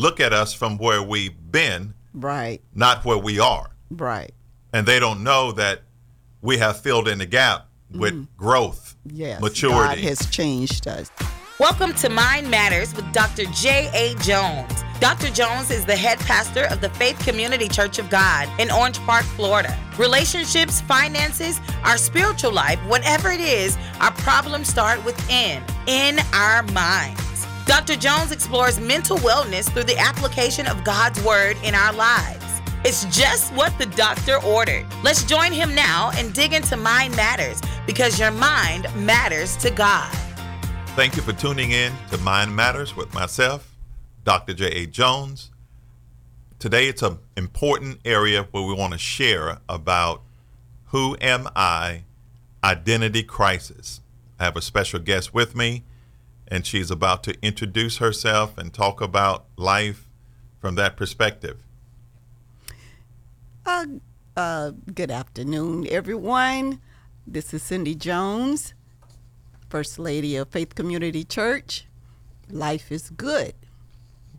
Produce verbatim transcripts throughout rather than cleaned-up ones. look at us from where we've been, right, not where we are. Right. And they don't know that we have filled in the gap with mm. growth, yes, maturity. God has changed us. Welcome to Mind Matters with Doctor J A. Jones. Doctor Jones is the head pastor of the Faith Community Church of God in Orange Park, Florida. Relationships, finances, our spiritual life, whatever it is, our problems start within, in our minds. Doctor Jones explores mental wellness through the application of God's word in our lives. It's just what the doctor ordered. Let's join him now and dig into Mind Matters, because your mind matters to God. Thank you for tuning in to Mind Matters with myself, Doctor J A. Jones. Today it's an important area where we want to share about who am I, identity crisis. I have a special guest with me, and she's about to introduce herself and talk about life from that perspective. Uh, uh, good afternoon, everyone. This is Cindy Jones, First Lady of Faith Community Church. Life is good.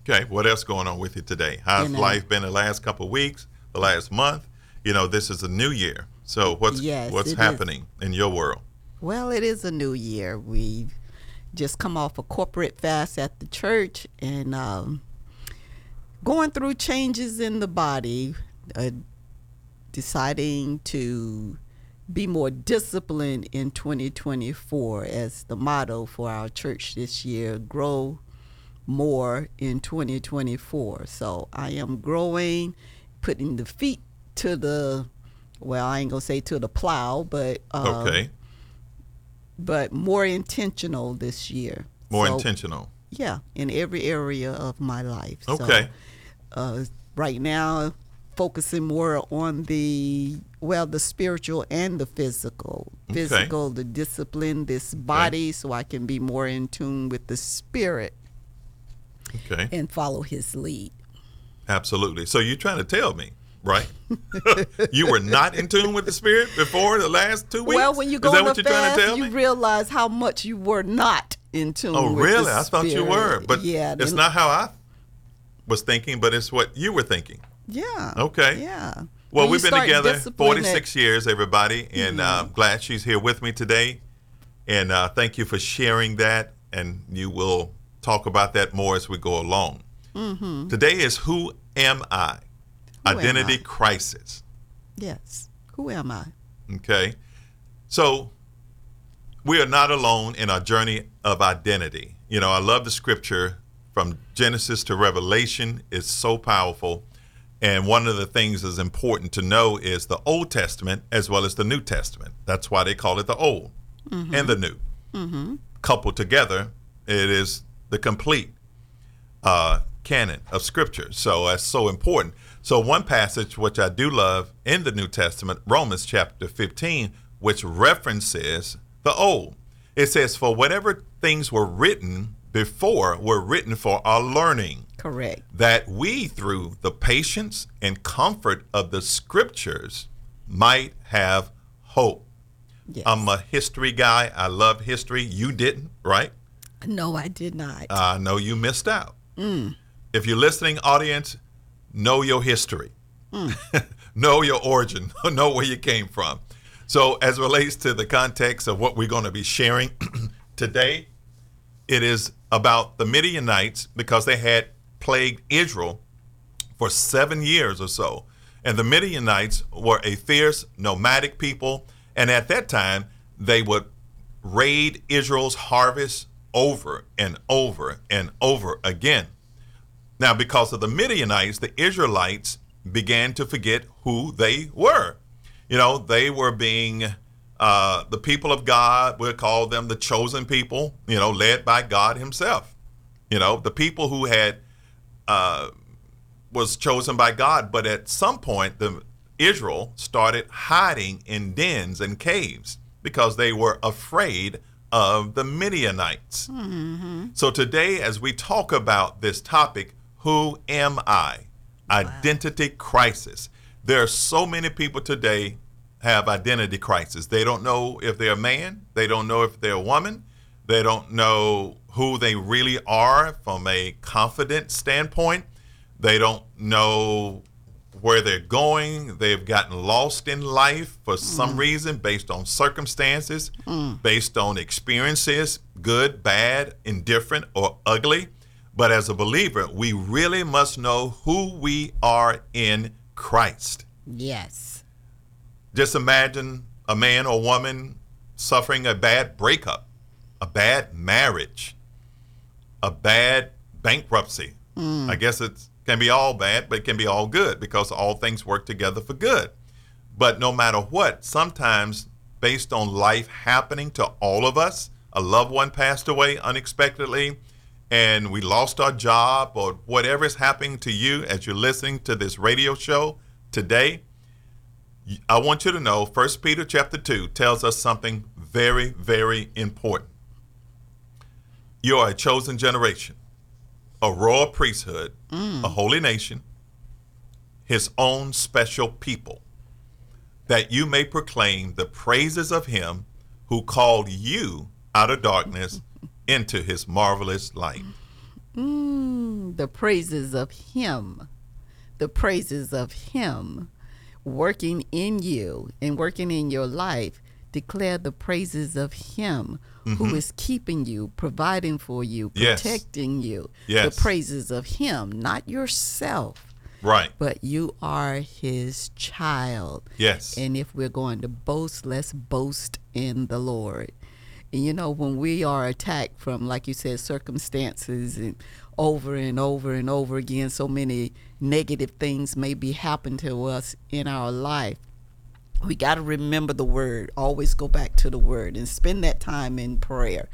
Okay, what else going on with you today? How's you know, life been the last couple of weeks, the last month? You know, this is a new year. So what's yes, what's happening is. in your world? Well, it is a new year. We just come off a corporate fast at the church and um, going through changes in the body. Uh, deciding to be more disciplined in twenty twenty-four as the motto for our church this year, grow more in twenty twenty-four. So I am growing, putting the feet to the, well, I ain't gonna say to the plow, but um, okay, but more intentional this year. More so, intentional. Yeah, in every area of my life. Okay. So, uh, right now, focusing more on the, well, the spiritual and the physical. Physical, okay. The discipline, this body, okay. So I can be more in tune with the spirit, okay, and follow his lead. Absolutely. So you're trying to tell me, right? You were not in tune with the spirit before the last two weeks? Well, when you go on the fast, you realize how much you were not in tune oh, with really? the I spirit. Oh, really? I thought you were. But yeah, it's then, not how I was thinking, but it's what you were thinking. Yeah. Okay. Yeah. Well, we've been together forty-six years, everybody, and I'm mm-hmm. uh, glad she's here with me today. And uh, thank you for sharing that, and you will talk about that more as we go along. Mm-hmm. Today is Who Am I? Who Identity am I? Crisis. Yes. Who am I? Okay. So we are not alone in our journey of identity. You know, I love the scripture from Genesis to Revelation. It's so powerful. And one of the things that's important to know is the Old Testament as well as the New Testament. That's why they call it the Old mm-hmm. and the New. Mm-hmm. Coupled together, it is the complete uh, canon of Scripture. So that's so important. So one passage which I do love in the New Testament, Romans chapter fifteen, which references the Old. It says, for whatever things were written before were written for our learning. Correct. That we, through the patience and comfort of the scriptures, might have hope. Yes. I'm a history guy. I love history. You didn't, right? No, I did not. I uh, know you missed out. Mm. If you're listening, audience, know your history. Mm. Know your origin. Know where you came from. So as it relates to the context of what we're going to be sharing today, it is about the Midianites, because they had plagued Israel for seven years or so. And the Midianites were a fierce, nomadic people. And at that time, they would raid Israel's harvest over and over and over again. Now, because of the Midianites, the Israelites began to forget who they were. You know, they were being Uh, the people of God, we'll call them the chosen people, you know, led by God himself. You know, the people who had, uh, was chosen by God. But at some point, the Israel started hiding in dens and caves because they were afraid of the Midianites. Mm-hmm. So today, as we talk about this topic, who am I? Wow. Identity crisis. There are so many people today have identity crisis. They don't know if they're a man. They don't know if they're a woman. They don't know who they really are from a confident standpoint. They don't know where they're going. They've gotten lost in life for some mm. reason, based on circumstances, mm. based on experiences, good, bad, indifferent, or ugly. But as a believer, we really must know who we are in Christ. Yes. Just imagine a man or woman suffering a bad breakup, a bad marriage, a bad bankruptcy. Mm. I guess it's can be all bad, but it can be all good, because all things work together for good. But no matter what, sometimes based on life happening to all of us, a loved one passed away unexpectedly, and we lost our job, or whatever is happening to you as you're listening to this radio show today, I want you to know First Peter chapter two tells us something very, very important. You are a chosen generation, a royal priesthood, mm. a holy nation, his own special people, that you may proclaim the praises of him who called you out of darkness into his marvelous light. Mm, the praises of him, the praises of him working in you and working in your life. Declare the praises of him mm-hmm. who is keeping you, providing for you, protecting yes. you. Yes. The praises of him, not yourself. Right. But you are his child. Yes. And if we're going to boast, let's boast in the Lord. And you know, when we are attacked from, like you said, circumstances and over and over and over again, so many negative things may be happening to us in our life. We got to remember the word, always go back to the word and spend that time in prayer,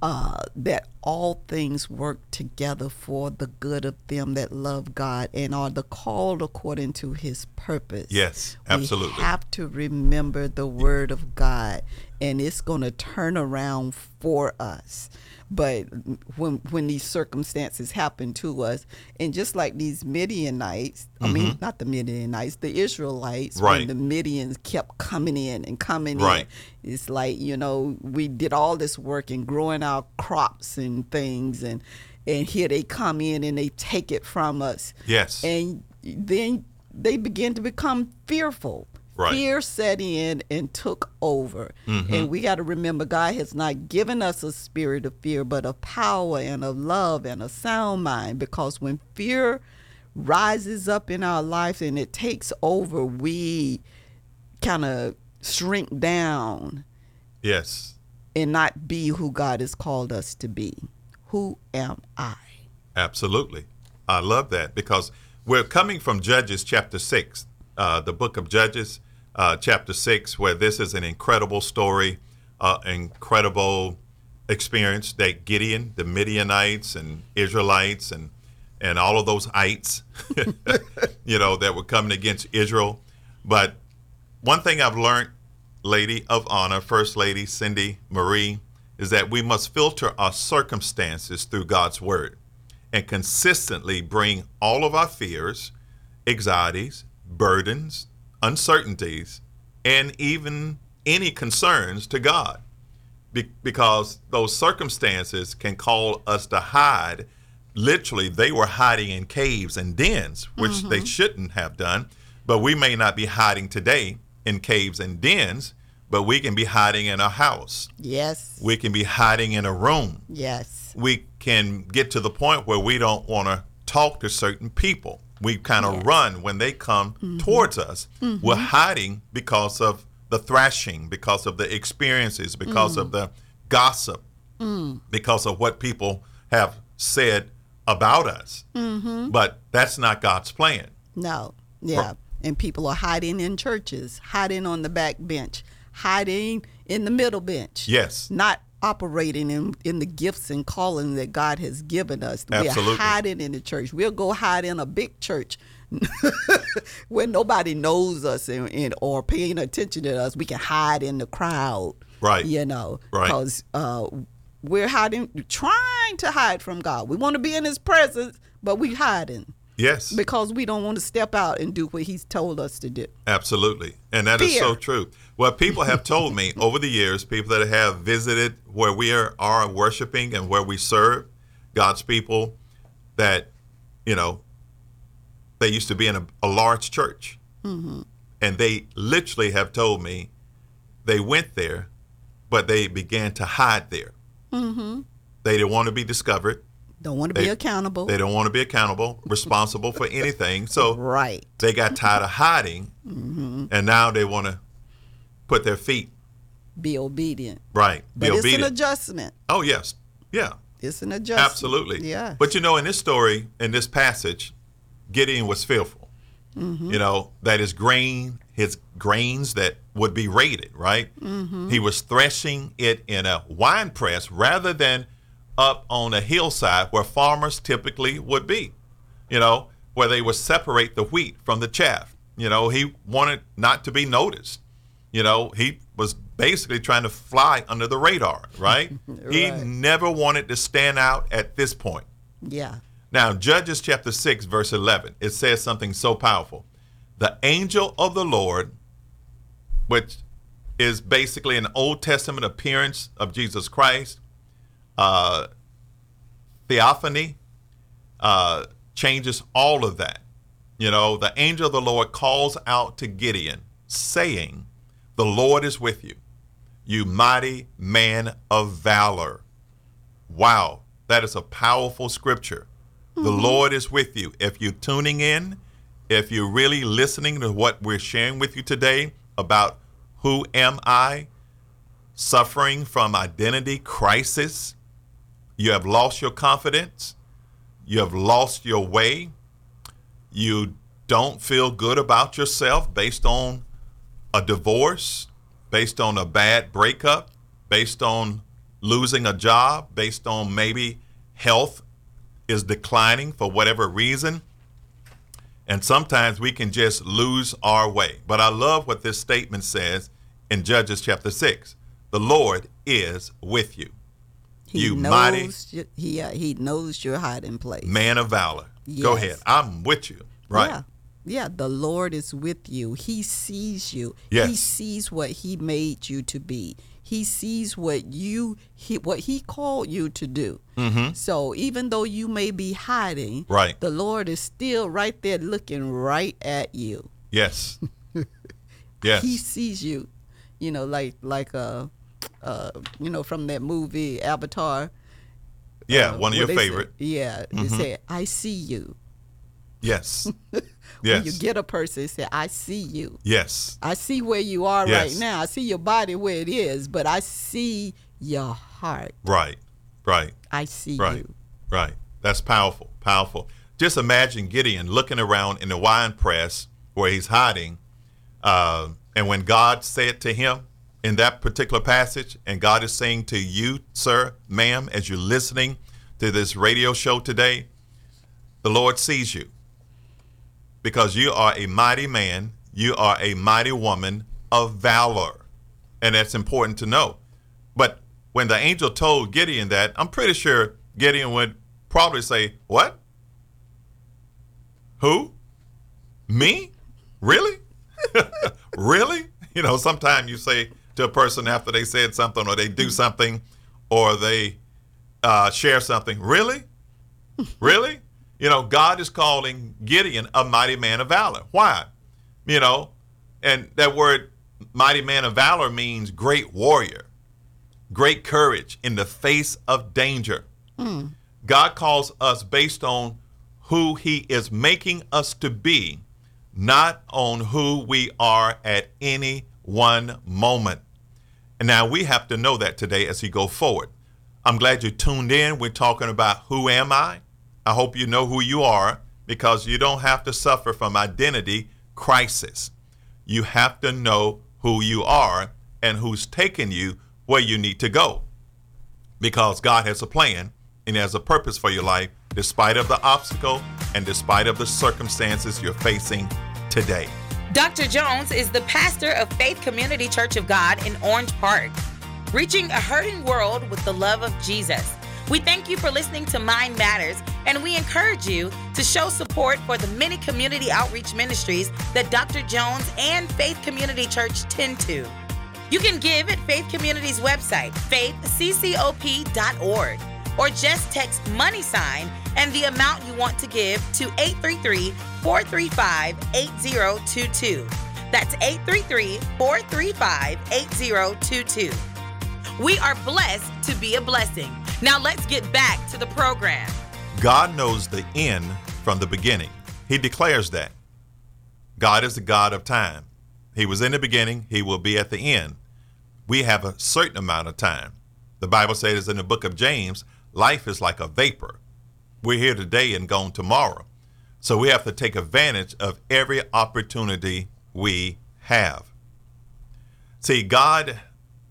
uh, that all things work together for the good of them that love God and are the called according to his purpose. Yes, absolutely. We have to remember the word of God, and it's going to turn around for us. But when when these circumstances happen to us, and just like these Midianites, mm-hmm. I mean, not the Midianites, the Israelites, right. when the Midians kept coming in and coming right. in, it's like, you know, we did all this work and growing our crops and things, and, and here they come in and they take it from us. Yes. And then they begin to become fearful. Right. Fear set in and took over. Mm-hmm. And we got to remember God has not given us a spirit of fear, but of power and of love and a sound mind. Because when fear rises up in our life and it takes over, we kind of shrink down. Yes. And not be who God has called us to be. Who am I? Absolutely. I love that, because we're coming from Judges chapter six. Uh, the book of Judges, uh, chapter six, where this is an incredible story, uh, incredible experience that Gideon, the Midianites and Israelites and, and all of those ites, you know, that were coming against Israel. But one thing I've learned, Lady of Honor, First Lady Cindy Marie, is that we must filter our circumstances through God's word and consistently bring all of our fears, anxieties, burdens, uncertainties, and even any concerns to God, Be- because those circumstances can call us to hide. Literally, they were hiding in caves and dens, which mm-hmm. they shouldn't have done, but we may not be hiding today in caves and dens, but we can be hiding in a house. Yes. We can be hiding in a room. Yes. We can get to the point where we don't want to talk to certain people. We kind of yes. run when they come mm-hmm. towards us. Mm-hmm. We're hiding because of the thrashing, because of the experiences, because mm. of the gossip, mm. because of what people have said about us. Mm-hmm. But that's not God's plan. No. Yeah. Right. And people are hiding in churches, hiding on the back bench, hiding in the middle bench. Yes. Not operating in, in the gifts and calling that God has given us. Absolutely. We're hiding in the church. We'll go hide in a big church where nobody knows us and, and or paying attention to us. We can hide in the crowd. Right. You know, because right. uh, we're hiding, trying to hide from God. We want to be in his presence, but we're hiding. Yes. Because we don't want to step out and do what he's told us to do. Absolutely. And that Fear. is so true. Well, people have told me over the years, people that have visited where we are, are worshiping and where we serve God's people, that, you know, They used to be in a, a large church. Mm-hmm. And they literally have told me they went there, but they began to hide there. Mm-hmm. They didn't want to be discovered. Don't want to they, be accountable. They don't want to be accountable, responsible for anything. So right. They got tired of hiding, mm-hmm. and now they want to put their feet. Be obedient. Right. Be but it's obedient. An adjustment. Oh, yes. Yeah. It's an adjustment. Absolutely. Yeah. But, you know, in this story, in this passage, Gideon was fearful, mm-hmm. you know, that his grain, his grains that would be raided, right? Mm-hmm. He was threshing it in a wine press rather than up on a hillside where farmers typically would be, you know, where they would separate the wheat from the chaff. You know, he wanted not to be noticed. You know, he was basically trying to fly under the radar, right? Right. He never wanted to stand out at this point. Yeah. Now, Judges chapter six, verse eleven, it says something so powerful. The angel of the Lord, which is basically an Old Testament appearance of Jesus Christ, uh, theophany, uh, changes all of that. You know, the angel of the Lord calls out to Gideon, saying, "The Lord is with you, you mighty man of valor." Wow, that is a powerful scripture. Mm-hmm. The Lord is with you. If you're tuning in, if you're really listening to what we're sharing with you today about who am I, suffering from identity crisis, you have lost your confidence, you have lost your way, you don't feel good about yourself based on a divorce, based on a bad breakup, based on losing a job, based on maybe health is declining for whatever reason. And sometimes we can just lose our way. But I love what this statement says in Judges chapter six. The Lord is with you. He you knows, mighty. Your, he, uh, he knows your hiding place. Man of valor. Yes. Go ahead. I'm with you. Right. Yeah. Yeah, the Lord is with you. He sees you. Yes. He sees what he made you to be. He sees what you he, what he called you to do. Mm-hmm. So even though you may be hiding, right. the Lord is still right there looking right at you. Yes. Yes. He sees you. You know, like like uh, uh, you know, from that movie Avatar. Yeah, uh, one of your favorite. Say, yeah, mm-hmm. They say, "I see you." Yes. Yes. When you get a person, say, "I see you." Yes. I see where you are yes. right now. I see your body where it is, but I see your heart. Right, right. I see right. you. Right. That's powerful, powerful. Just imagine Gideon looking around in the wine press where he's hiding. Uh, and when God said to him in that particular passage, and God is saying to you, sir, ma'am, as you're listening to this radio show today, the Lord sees you. Because you are a mighty man, you are a mighty woman of valor. And that's important to know. But when the angel told Gideon that, I'm pretty sure Gideon would probably say, "What? Who? Me? Really? Really?" You know, sometimes you say to a person after they said something or they do something or they uh, share something, "Really? Really?" You know, God is calling Gideon a mighty man of valor. Why? You know, and that word mighty man of valor means great warrior, great courage in the face of danger. Mm. God calls us based on who he is making us to be, not on who we are at any one moment. And now we have to know that today as we go forward. I'm glad you tuned in. We're talking about who am I? I hope you know who you are because you don't have to suffer from identity crisis. You have to know who you are and who's taking you where you need to go because God has a plan and has a purpose for your life despite of the obstacle and despite of the circumstances you're facing today. Doctor Jones is the pastor of Faith Community Church of God in Orange Park, reaching a hurting world with the love of Jesus. We thank you for listening to Mind Matters, and we encourage you to show support for the many community outreach ministries that Doctor Jones and Faith Community Church tend to. You can give at Faith Community's website, faith c c o p dot org, or just text money sign and the amount you want to give to eight three three, four three five, eight zero two two. That's eight three three, four three five, eight zero two two. We are blessed to be a blessing. Now let's get back to the program. God knows the end from the beginning. He declares that. God is the God of time. He was in the beginning. He will be at the end. We have a certain amount of time. The Bible says in the book of James, life is like a vapor. We're here today and gone tomorrow. So we have to take advantage of every opportunity we have. See, God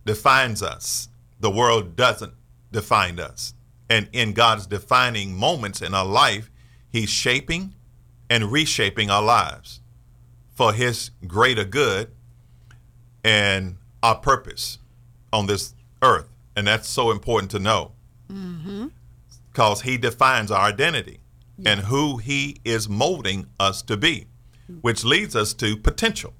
defines us. The world doesn't define us. And in God's defining moments in our life, he's shaping and reshaping our lives for his greater good and our purpose on this earth. And that's so important to know, mm-hmm. because he defines our identity, yeah. and who he is molding us to be. Which leads us to potential.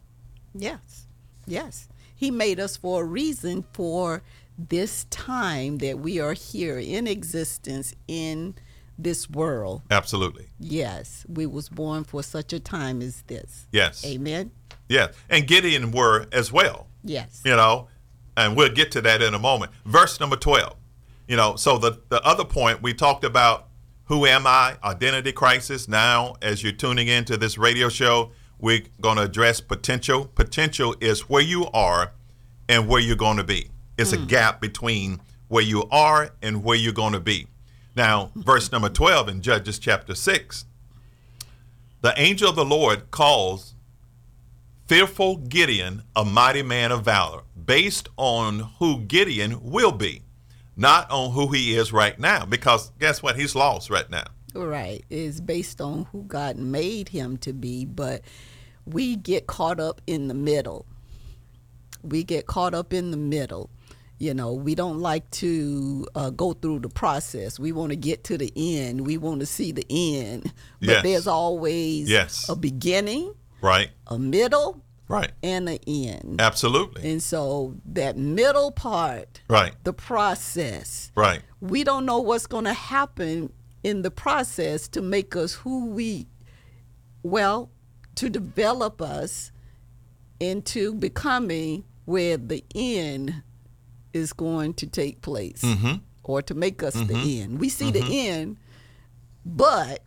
Yes, yes. He made us for a reason, for this time that we are here in existence in this world. Absolutely. Yes, we was born for such a time as this. Yes. Amen. Yes, and Gideon were as well. Yes. You know, and we'll get to that in a moment. Verse number twelve. You know, so the, the other point we talked about, who am I? Identity crisis. Now, as you're tuning into this radio show, we're going to address potential. Potential is where you are and where you're going to be. It's mm. a gap between where you are and where you're going to be. Now, verse number twelve in Judges chapter six. The angel of the Lord calls fearful Gideon a mighty man of valor, based on who Gideon will be. Not on who he is right now, because guess what? He's lost right now. Right. It's based on who God made him to be, but we get caught up in the middle. We get caught up in the middle. You know, we don't like to uh, go through the process. We want to get to the end. We want to see the end. But yes. there's always yes. a beginning, right? A middle, right, and the end. Absolutely. And so that middle part, right, the process, right, we don't know what's going to happen in the process to make us who we, well, to develop us into becoming where the end is going to take place, mm-hmm. or to make us mm-hmm. the end. We see mm-hmm. the end, but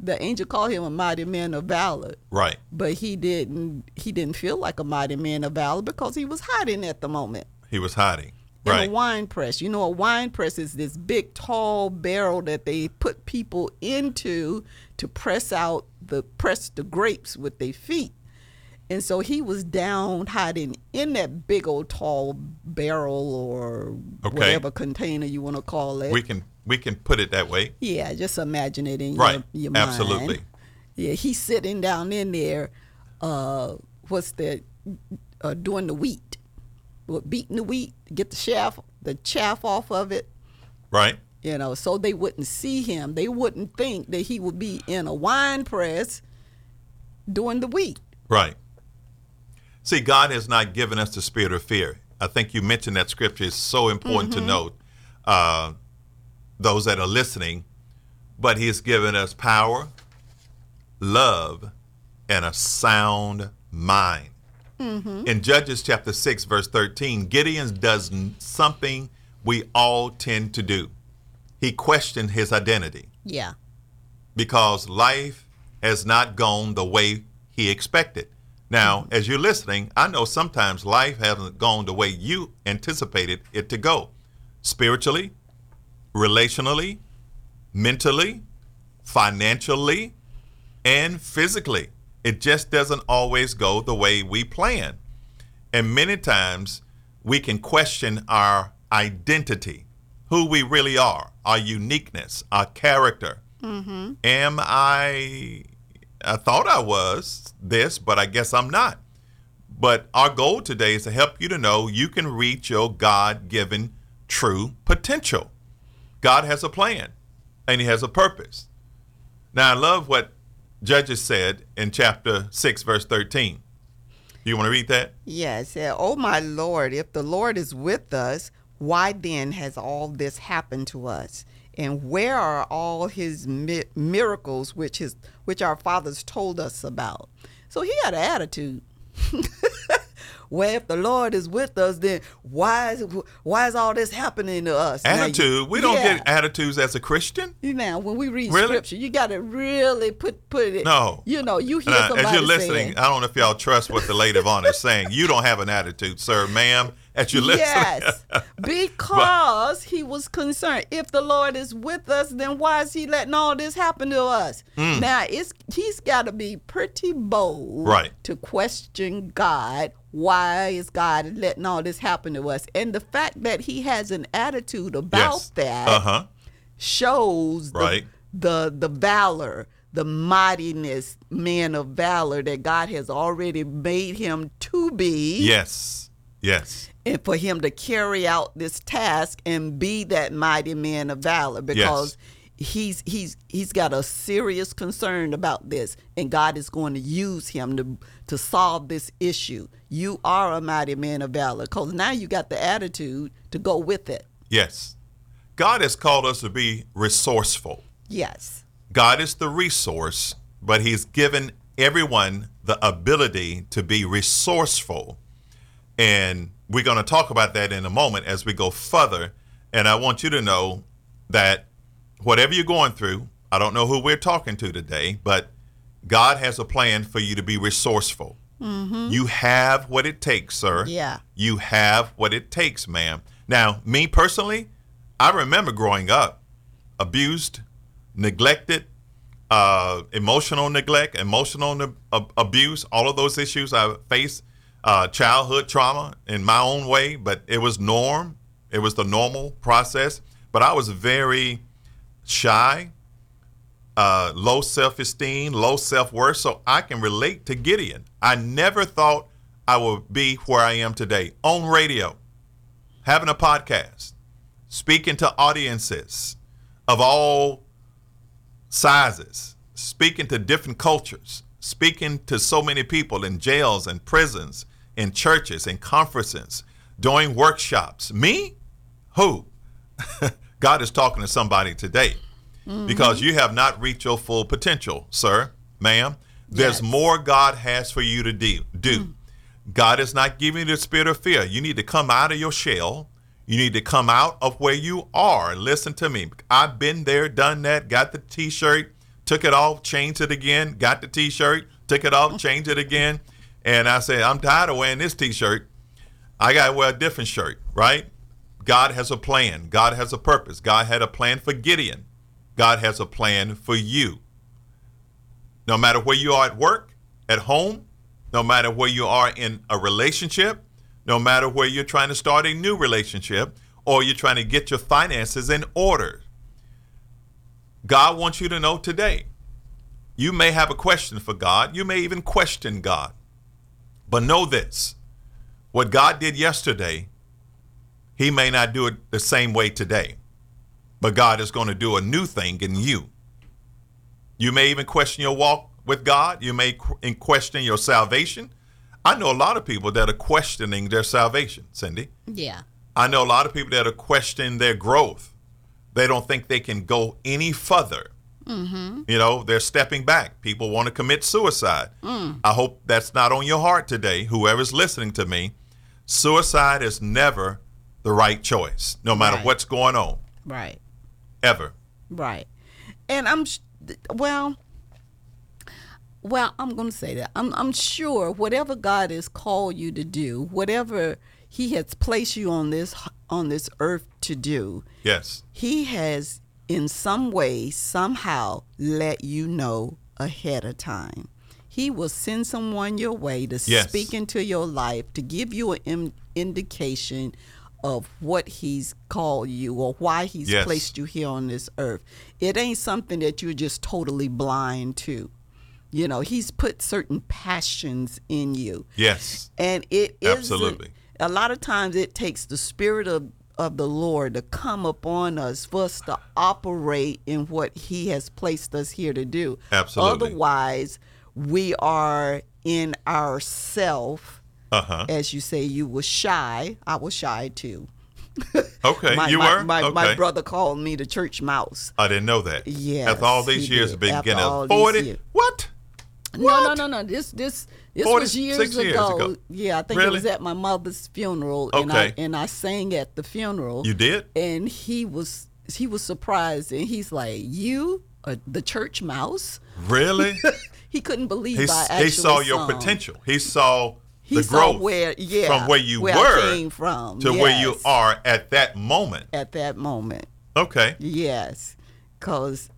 the angel called him a mighty man of valor. Right. But he didn't he didn't feel like a mighty man of valor because he was hiding at the moment. He was hiding. In right. a wine press. You know, a wine press is this big, tall barrel that they put people into to press out the press the grapes with their feet. And so he was down hiding in that big old tall barrel or okay. whatever container you want to call it. We can we can put it that way. Yeah, just imagine it in right. your, your mind. Absolutely. Yeah, he's sitting down in there. Uh, what's that? Uh, doing the wheat, well, beating the wheat, get the chaff, the chaff off of it. Right. You know, so they wouldn't see him. They wouldn't think that he would be in a wine press doing the wheat. Right. See, God has not given us the spirit of fear. I think you mentioned that scripture is so important mm-hmm. to note, uh, those that are listening, but he has given us power, love, and a sound mind. Mm-hmm. In Judges chapter six, verse thirteen, Gideon does something we all tend to do. He questioned his identity. Yeah. Because life has not gone the way he expected. Now, mm-hmm. as you're listening, I know sometimes life hasn't gone the way you anticipated it to go. Spiritually, relationally, mentally, financially, and physically. It just doesn't always go the way we plan. And many times we can question our identity, who we really are, our uniqueness, our character. Mm-hmm. Am I... I thought I was this, but I guess I'm not. But our goal today is to help you to know you can reach your God-given true potential. God has a plan, and he has a purpose. Now, I love what Judges said in chapter six, verse thirteen. You want to read that? Yes. Oh, my Lord, if the Lord is with us, why then has all this happened to us? and where are all his mi- miracles which his which our fathers told us about? So he had an attitude. Well, if the Lord is with us, then why is why is all this happening to us? Attitude. Now, you, we don't yeah. get attitudes as a Christian. Now, when we read really? scripture, you got to really put put it. No, you know, you hear uh, somebody as you're listening. Saying, I don't know if y'all trust what the lady of honor is saying. You don't have an attitude, sir, ma'am. As you're listening. Yes, because but, he was concerned. If the Lord is with us, then why is he letting all this happen to us? Mm. Now, it's he's got to be pretty bold, right, to question God. Why is God letting all this happen to us? And the fact that he has an attitude about yes. that uh-huh. shows right. the, the the valor, the mightiness, man of valor that God has already made him to be. Yes, yes. And for him to carry out this task and be that mighty man of valor, because yes. he's he's he's got a serious concern about this, and God is going to use him to to solve this issue. You are a mighty man of valor, because now you got the attitude to go with it. Yes. God has called us to be resourceful. Yes. God is the resource, but he's given everyone the ability to be resourceful. And we're going to talk about that in a moment as we go further. And I want you to know that whatever you're going through, I don't know who we're talking to today, but God has a plan for you to be resourceful. Mm-hmm. You have what it takes, sir. Yeah. You have what it takes, ma'am. Now, me personally, I remember growing up abused, neglected, uh, emotional neglect, emotional ne- ab- abuse, all of those issues I faced, uh, childhood trauma in my own way, but it was norm. It was the normal process. But I was very shy, uh, low self-esteem, low self-worth, so I can relate to Gideon. I never thought I would be where I am today, on radio, having a podcast, speaking to audiences of all sizes, speaking to different cultures, speaking to so many people in jails and prisons, in churches and conferences, doing workshops. Me? Who? God is talking to somebody today, mm-hmm. because you have not reached your full potential, sir, ma'am. There's yes. more God has for you to do. Mm. God is not giving you the spirit of fear. You need to come out of your shell. You need to come out of where you are. Listen to me. I've been there, done that, got the T-shirt, took it off, changed it again, got the T-shirt, took it off, changed it again. And I said, I'm tired of wearing this T-shirt. I got to wear a different shirt, right? God has a plan. God has a purpose. God had a plan for Gideon. God has a plan for you. No matter where you are at work, at home, no matter where you are in a relationship, no matter where you're trying to start a new relationship, or you're trying to get your finances in order, God wants you to know today. You may have a question for God. You may even question God. But know this, what God did yesterday, he may not do it the same way today, but God is going to do a new thing in you. You may even question your walk with God. You may question your salvation. I know a lot of people that are questioning their salvation, Cindy. Yeah. I know a lot of people that are questioning their growth. They don't think they can go any further. Mm-hmm. You know, they're stepping back. People want to commit suicide. Mm. I hope that's not on your heart today, whoever's listening to me. Suicide is never the right choice, no matter right. what's going on. Right. Ever. Right. And I'm... Sh- Well, well, I'm going to say that. I'm, I'm sure whatever God has called you to do, whatever he has placed you on this on this earth to do, yes, he has in some way, somehow let you know ahead of time. He will send someone your way to yes. speak into your life, to give you an in, indication of what he's called you or why he's yes. placed you here on this earth. It ain't something that you're just totally blind to. You know, he's put certain passions in you. Yes. And it is absolutely. A lot of times it takes the spirit of, of the Lord to come upon us for us to operate in what he has placed us here to do. Absolutely. Otherwise, we are in ourself. Uh-huh. As you say, you were shy. I was shy too. Okay, my, you my, were? My, okay. my brother called me the church mouse. I didn't know that. Yes. After all these years of being getting us forty. What? No, what? no, no, no. This this this was years ago. years ago. Yeah, I think really? It was at my mother's funeral, okay. and I and I sang at the funeral. You did? And he was he was surprised, and he's like, "You are the church mouse?" Really? He couldn't believe He's, I actually He saw your sung. potential. He saw he the saw growth where, yeah, from where you where were I came from. to yes. where you are at that moment. At that moment. Okay. Yes, because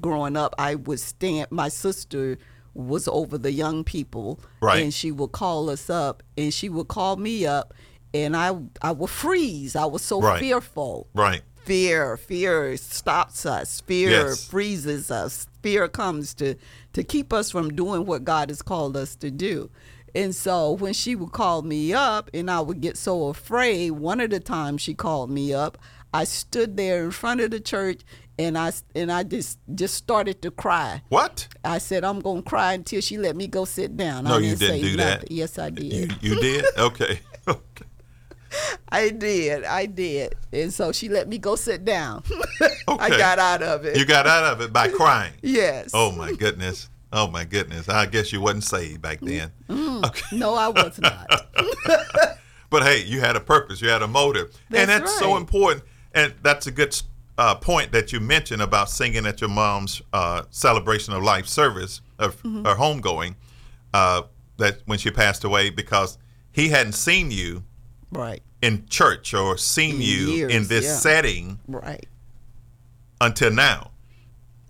growing up, I would stand. My sister was over the young people, right. and she would call us up, and she would call me up, and I I would freeze. I was so right. fearful. Right. Fear, fear stops us. Fear yes. freezes us. Fear comes to, to keep us from doing what God has called us to do. And so when she would call me up and I would get so afraid, one of the times she called me up, I stood there in front of the church and I, and I just, just started to cry. What? I said, I'm going to cry until she let me go sit down. No, I didn't you didn't say do nothing. that. Yes, I did. You, you did? Okay. Okay. I did. I did. And so she let me go sit down. Okay. I got out of it. You got out of it by crying. Yes. Oh, my goodness. Oh, my goodness. I guess you wasn't saved back then. Mm. Okay. No, I was not. But, hey, you had a purpose. You had a motive. That's and that's right. so important. And that's a good uh, point that you mentioned about singing at your mom's uh, celebration of life service, of mm-hmm. her homegoing, uh, that when she passed away, because he hadn't seen you. Right. In church or seen in you years, in this yeah. setting right. until now,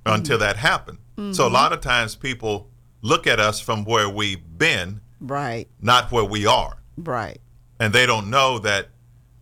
mm-hmm. until that happened. Mm-hmm. So a lot of times people look at us from where we've been, right, not where we are. Right. And they don't know that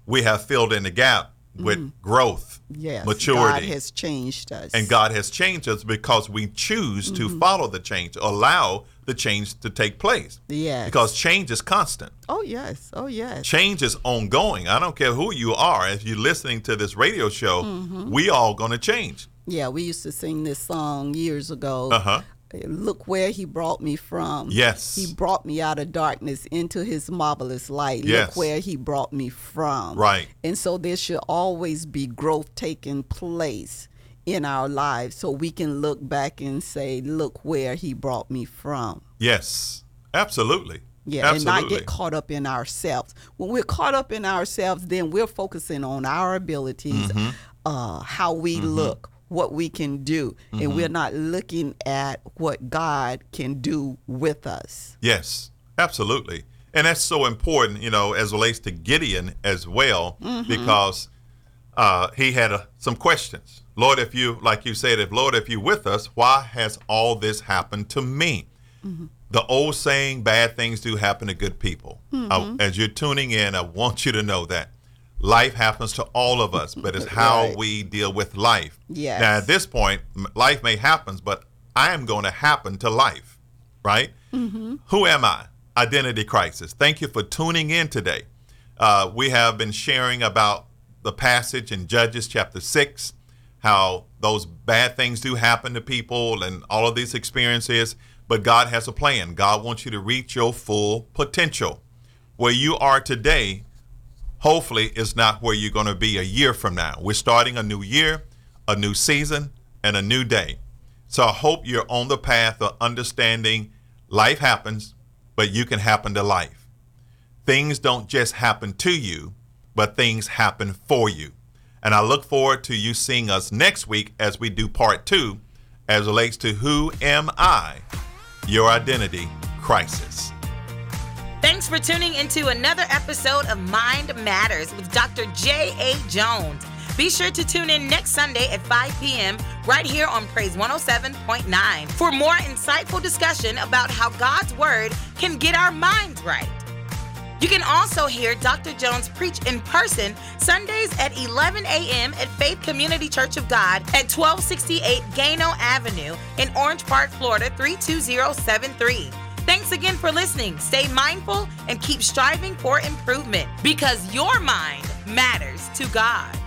we have filled in the gap with mm-hmm. growth, yes, maturity. God has changed us. And God has changed us because we choose mm-hmm. to follow the change, allow the change to take place. Yes. Because change is constant. Oh, yes. Oh, yes. Change is ongoing. I don't care who you are. If you're listening to this radio show, mm-hmm. we all going to change. Yeah, we used to sing this song years ago. Uh-huh. Look where he brought me from. Yes. He brought me out of darkness into his marvelous light. Yes. Look where he brought me from. Right. And so there should always be growth taking place in our lives so we can look back and say, look where he brought me from. Yes, absolutely. Yeah, absolutely. And not get caught up in ourselves. When we're caught up in ourselves, then we're focusing on our abilities, mm-hmm. uh, how we mm-hmm. look, what we can do, mm-hmm. and we're not looking at what God can do with us. Yes, absolutely. And that's so important, you know, as relates to Gideon as well, mm-hmm. because uh, he had uh, some questions. Lord, if you, like you said, if Lord, if you with us, why has all this happened to me? Mm-hmm. The old saying, bad things do happen to good people. Mm-hmm. I, as you're tuning in, I want you to know that. Life happens to all of us, but it's how right. we deal with life. Yes. Now, at this point, life may happen, but I am going to happen to life, right? Mm-hmm. Who am I? Identity crisis. Thank you for tuning in today. Uh, we have been sharing about the passage in Judges chapter six, how those bad things do happen to people and all of these experiences, but God has a plan. God wants you to reach your full potential. Where you are today, hopefully, is not where you're going to be a year from now. We're starting a new year, a new season, and a new day. So I hope you're on the path of understanding life happens, but you can happen to life. Things don't just happen to you, but things happen for you. And I look forward to you seeing us next week as we do part two as relates to Who Am I? Your Identity Crisis. Thanks for tuning into another episode of Mind Matters with Doctor J A. Jones. Be sure to tune in next Sunday at five p.m. right here on Praise one oh seven point nine for more insightful discussion about how God's Word can get our minds right. You can also hear Doctor Jones preach in person Sundays at eleven a.m. at Faith Community Church of God at twelve sixty-eight Gano Avenue in Orange Park, Florida three two zero seven three. Thanks again for listening. Stay mindful and keep striving for improvement because your mind matters to God.